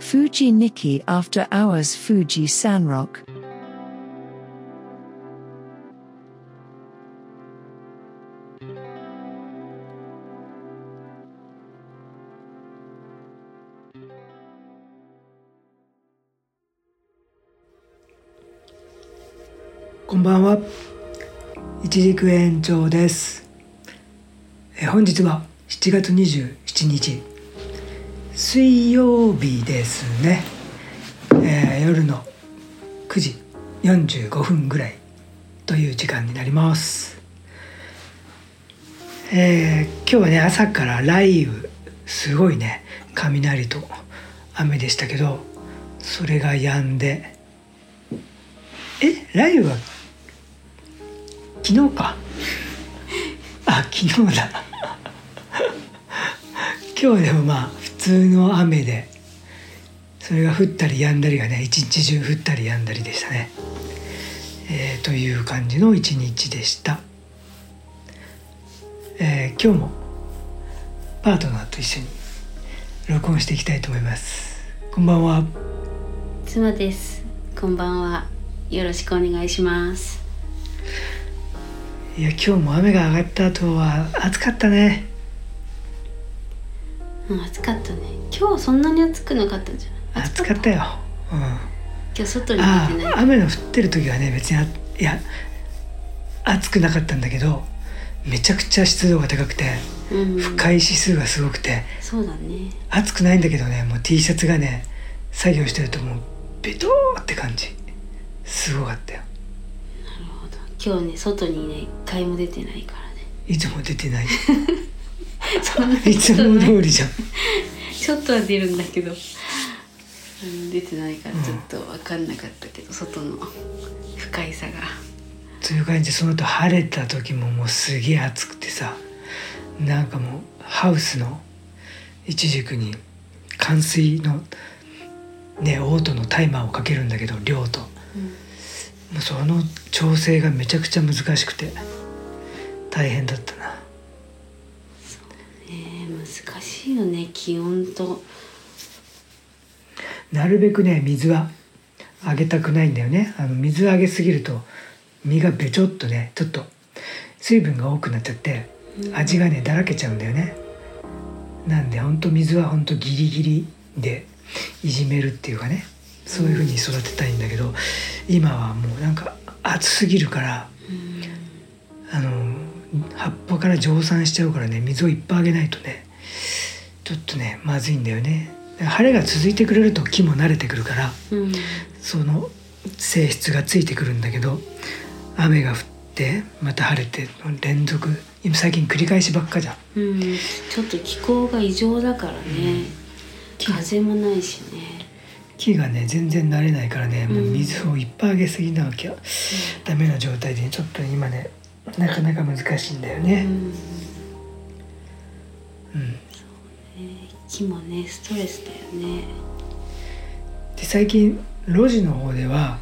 Fuji Nikki After Hours Fuji Sanrockこんばんは、一軸園長です。本日は7月27日水曜日ですね。夜の9時45分ぐらいという時間になります。今日はね、朝から雷雨、すごいね、雷と雨でしたけど、それが止んで、雷雨は昨日か。昨日だ。今日でもまあ普通の雨で、それが降ったり止んだりがね、一日中降ったり止んだりでしたね。という感じの一日でした。今日もパートナーと一緒に録音していきたいと思います。こんばんは。妻です。こんばんは。よろしくお願いします。いや、今日も雨が上がった後は暑かったね。暑かったね。今日そんなに暑くなかったんじゃない？暑かったよ、うん、今日外に出てない。雨の降ってる時はね、別にいや暑くなかったんだけど、めちゃくちゃ湿度が高くて、不快指数がすごくて、そうだね、暑くないんだけどね、もう T シャツがね、作業してるともうベトーって感じ、すごかったよ。今日ね、外にね、一回も出てないからね。いつも出てない。いつも通りじゃん。ちょっとは出るんだけど、出てないからちょっと分かんなかったけど、外の不快さが。という感じで、その後晴れた時ももうすげえ暑くてさ、なんかもうハウスの一軸に乾水のね、オートのタイマーをかけるんだけど、量と。その調整がめちゃくちゃ難しくて大変だったな。そうね、難しいよね、気温と。なるべくね、水はあげたくないんだよね。水あげすぎると身がべちょっとね、ちょっと水分が多くなっちゃって味がね、だらけちゃうんだよね。なんでほんと水はほんとギリギリでいじめるっていうかね、そういう風に育てたいんだけど、今はもうなんか暑すぎるから、葉っぱから蒸散しちゃうからね、水をいっぱいあげないとね、ちょっとね、まずいんだよね。晴れが続いてくれると木も慣れてくるから、その性質がついてくるんだけど、雨が降ってまた晴れて連続、今最近繰り返しばっかじゃん、ちょっと気候が異常だからね、風もないしね、木がね全然慣れないからね、もう水をいっぱいあげすぎなわけはダメな状態で、ちょっと今ね、なかなか難しいんだよね。そうね、木もねストレスだよね。で、最近路地の方では、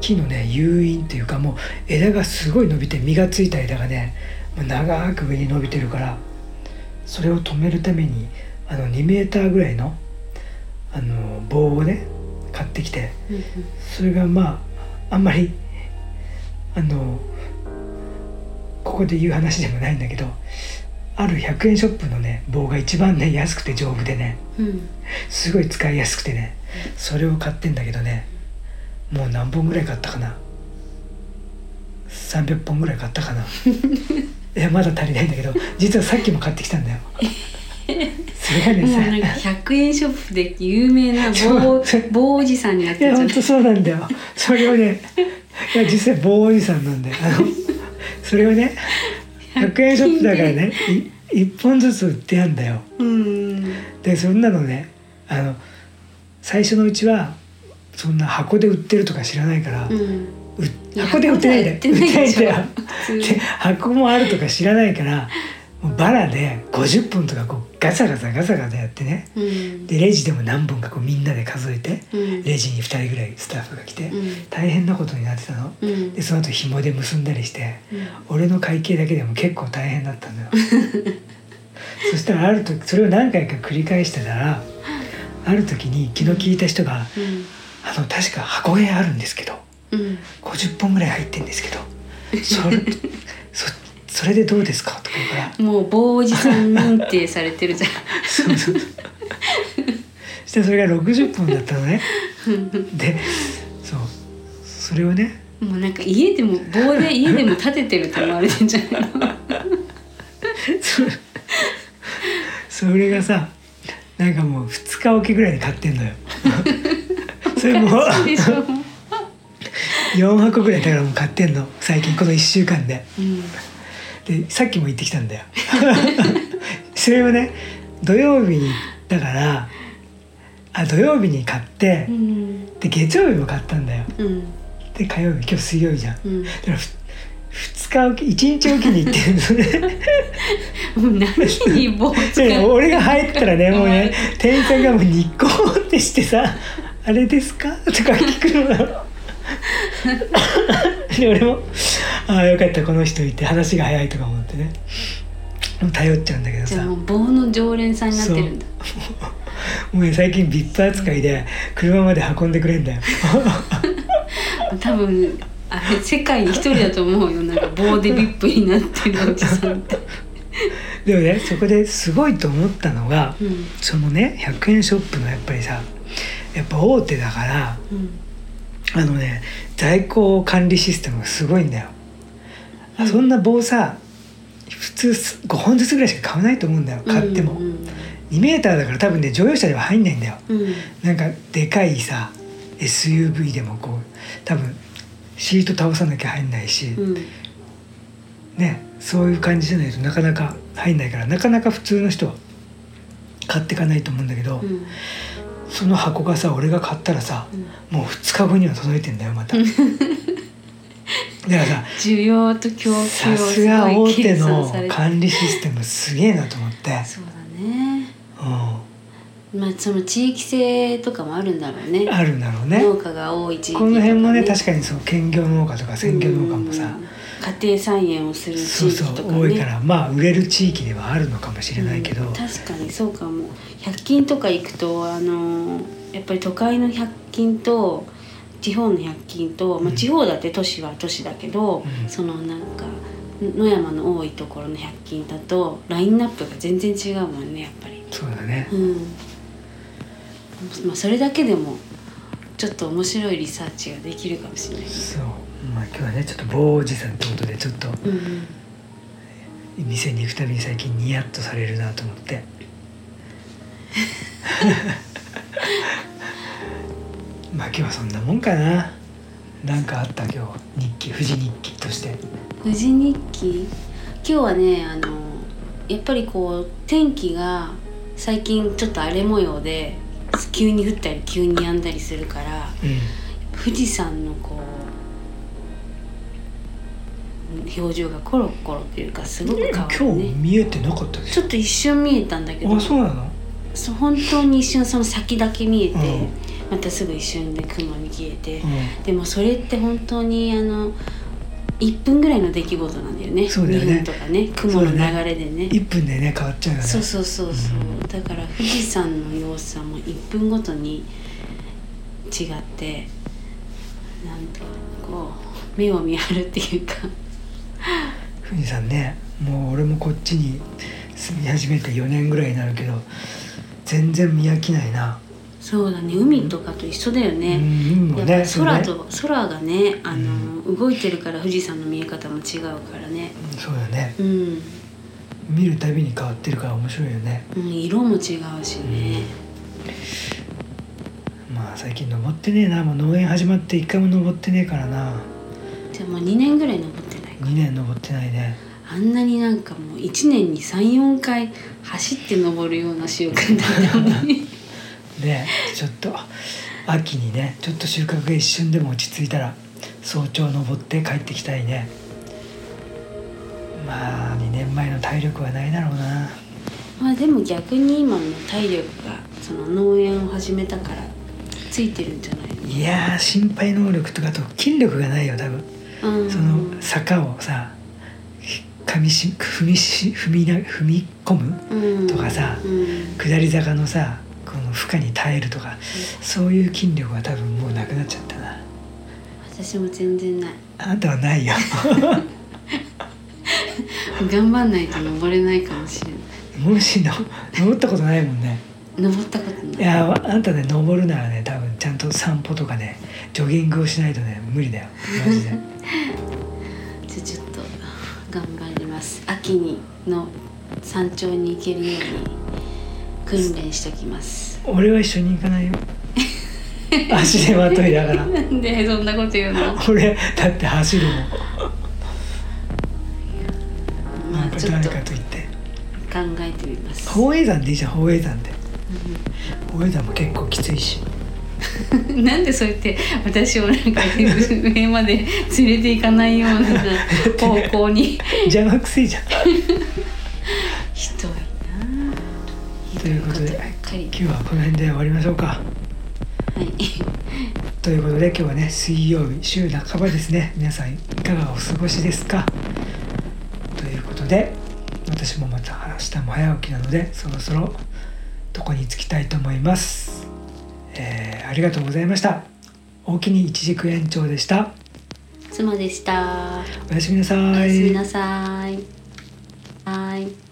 木のね、誘引っていうか、もう枝がすごい伸びて、実がついた枝がね長く上に伸びてるから、それを止めるために2メーターぐらいの棒をね買ってきて、それがまああんまりここで言う話でもないんだけど、ある100円ショップのね棒が一番ね安くて丈夫でね、すごい使いやすくてね、それを買ってんだけどね、もう何本ぐらい買ったかな、300本ぐらい買ったかな。いや、まだ足りないんだけど、実はさっきも買ってきたんだよ。それがね、もうなんか100円ショップで有名な棒おじさんになってちゃった。いや、ほんとそうなんだよ。それをね、いや実際棒おじさんなんだよ。それをね、100円ショップだからね、1本ずつ売ってやんだよ。で、そんなのね、最初のうちはそんな箱で売ってるとか知らないから、箱で売ってないで、箱もあるとか知らないから。バラで50本とかこうガサガサガサガサやってね、でレジでも何本かこうみんなで数えて、レジに2人ぐらいスタッフが来て、大変なことになってたの、でその後紐で結んだりして、俺の会計だけでも結構大変だったんだよ。そしたらある時それを何回か繰り返してたらある時に気の利いた人が、確か箱買いあるんですけど、50本ぐらい入ってるんですけどそれでどうですかとか言うからもう棒おじさん認定されてるじゃんそうそうそしたらそれが60本だったのねでそれをねもうなんか家でも棒で家でも立ててると思われてんじゃないのそれがさなんかもう2日おきぐらいで買ってんのよそれも4箱ぐらいだからもう買ってんの最近この1週間で、でさっきも行ってきたんだよそれをね土曜日にだから土曜日に買って、で月曜日も買ったんだよ、で火曜日今日水曜日じゃん、だから2日おき1日おきに行ってるのねもう何に棒使う俺が入ったらねもうね店員さんがもうニコってしてさあれですかとか聞くのよ俺もああよかったこの人いて話が早いとか思ってね頼っちゃうんだけどさもう棒の常連さんになってるんだもうね最近ビップ扱いで車まで運んでくれんだよ多分あれ世界に一人だと思うよなんか棒でビップになってるおじさんってでもねそこですごいと思ったのが、そのね100円ショップのやっぱりさやっぱ大手だから、在庫管理システムがすごいんだよ、そんな棒さ普通5本ずつぐらいしか買わないと思うんだよ買っても、2メーターだから多分ね乗用車では入んないんだよ、なんかでかいさ SUV でもこう多分シート倒さなきゃ入んないし、ねそういう感じじゃないとなかなか入んないからなかなか普通の人は買ってかないと思うんだけど、その箱がさ俺が買ったらさ、もう2日後には届いてんだよまただからさ需要と供給をさすが大手の管理システムすげえなと思ってそうだね、まあ、その地域性とかもあるんだろうねあるんだろうね農家が多い地域とか、ね、この辺もね確かにその兼業農家とか専業農家もさ家庭菜園をする地域とかねそうそう多いからまあ売れる地域ではあるのかもしれないけど、確かにそうかも100均とか行くとやっぱり都会の100均と地方の100均と、まあ、地方だって都市は都市だけど、そのなんか野山の多いところの100均だとラインナップが全然違うもんねやっぱりそうだね、まあ、それだけでもちょっと面白いリサーチができるかもしれないそうまあ、今日はねちょっと棒おじさんってことでちょっと、店に行くたびに最近ニヤッとされるなと思ってまあ今日はそんなもんかななんかあった今日日記富士日記として富士日記今日はねやっぱりこう天気が最近ちょっと荒れ模様で急に降ったり急に止んだりするから、富士山のこう表情がコロコロというかすごく変わるね。今日見えてなかったです。ちょっと一瞬見えたんだけど。あ、そうなの？本当に一瞬その先だけ見えて、またすぐ一瞬で雲に消えて、でもそれって本当に1分ぐらいの出来事なんだよね。そうだよね。2分とかね、雲の流れでね。1分でね変わっちゃうよね。そうそうそうそう。だから富士山の様子はもう1分ごとに違って、なんとこう目を見張るっていうか。富士山ね、もう俺もこっちに住み始めて4年ぐらいになるけど全然見飽きないな。そうだね、海とかと一緒だよね。やっぱ空がね、動いてるから富士山の見え方も違うからね。そうだね、見るたびに変わってるから面白いよね。色も違うしね、まあ最近登ってねえな。もう農園始まって一回も登ってねえからな。じゃあもう2年ぐらい登って2年登ってないね。あんなになんかもう1年に 3,4 回走って登るような習慣だったのにね、ちょっと秋にねちょっと収穫が一瞬でも落ち着いたら早朝登って帰ってきたいね。まあ2年前の体力はないだろうな。まあでも逆に今の体力がその農園を始めたからついてるんじゃないの。いや心配能力とかと筋力がないよ多分。その坂をさ踏み込むとかさ、下り坂のさ、この負荷に耐えるとか、そういう筋力は多分もうなくなっちゃったな。私も全然ない。あんたはないよ。頑張んないと登れないかもしれない。もし登ったことないもんね。登ったことない。いや、あんたね、登るならね、多分ちゃんと散歩とかね、ジョギングをしないとね、無理だよ、マジで。じゃあちょっと頑張ります。秋にの山頂に行けるように訓練しておきます。俺は一緒に行かないよ。足でまといだから。なんでそんなこと言うの。俺だって走るもん。まあ、ちょっと誰かと言って考えてみます。宝永山でいいじゃん。宝永山で、宝永山も結構きついし。なんでそうやって私をなんか上まで連れていかないような方向に。邪魔くせえじゃん。ひどいな。ということで今日はこの辺で終わりましょうか。はい、ということで今日はね、水曜日週半ばですね。皆さんいかがお過ごしですか。ということで私もまた明日も早起きなので、そろそろ床に着きたいと思います。ありがとうございました。おおきにいちじく園長でした。妻でした。おやすみなさい。おやすみなさい。はい。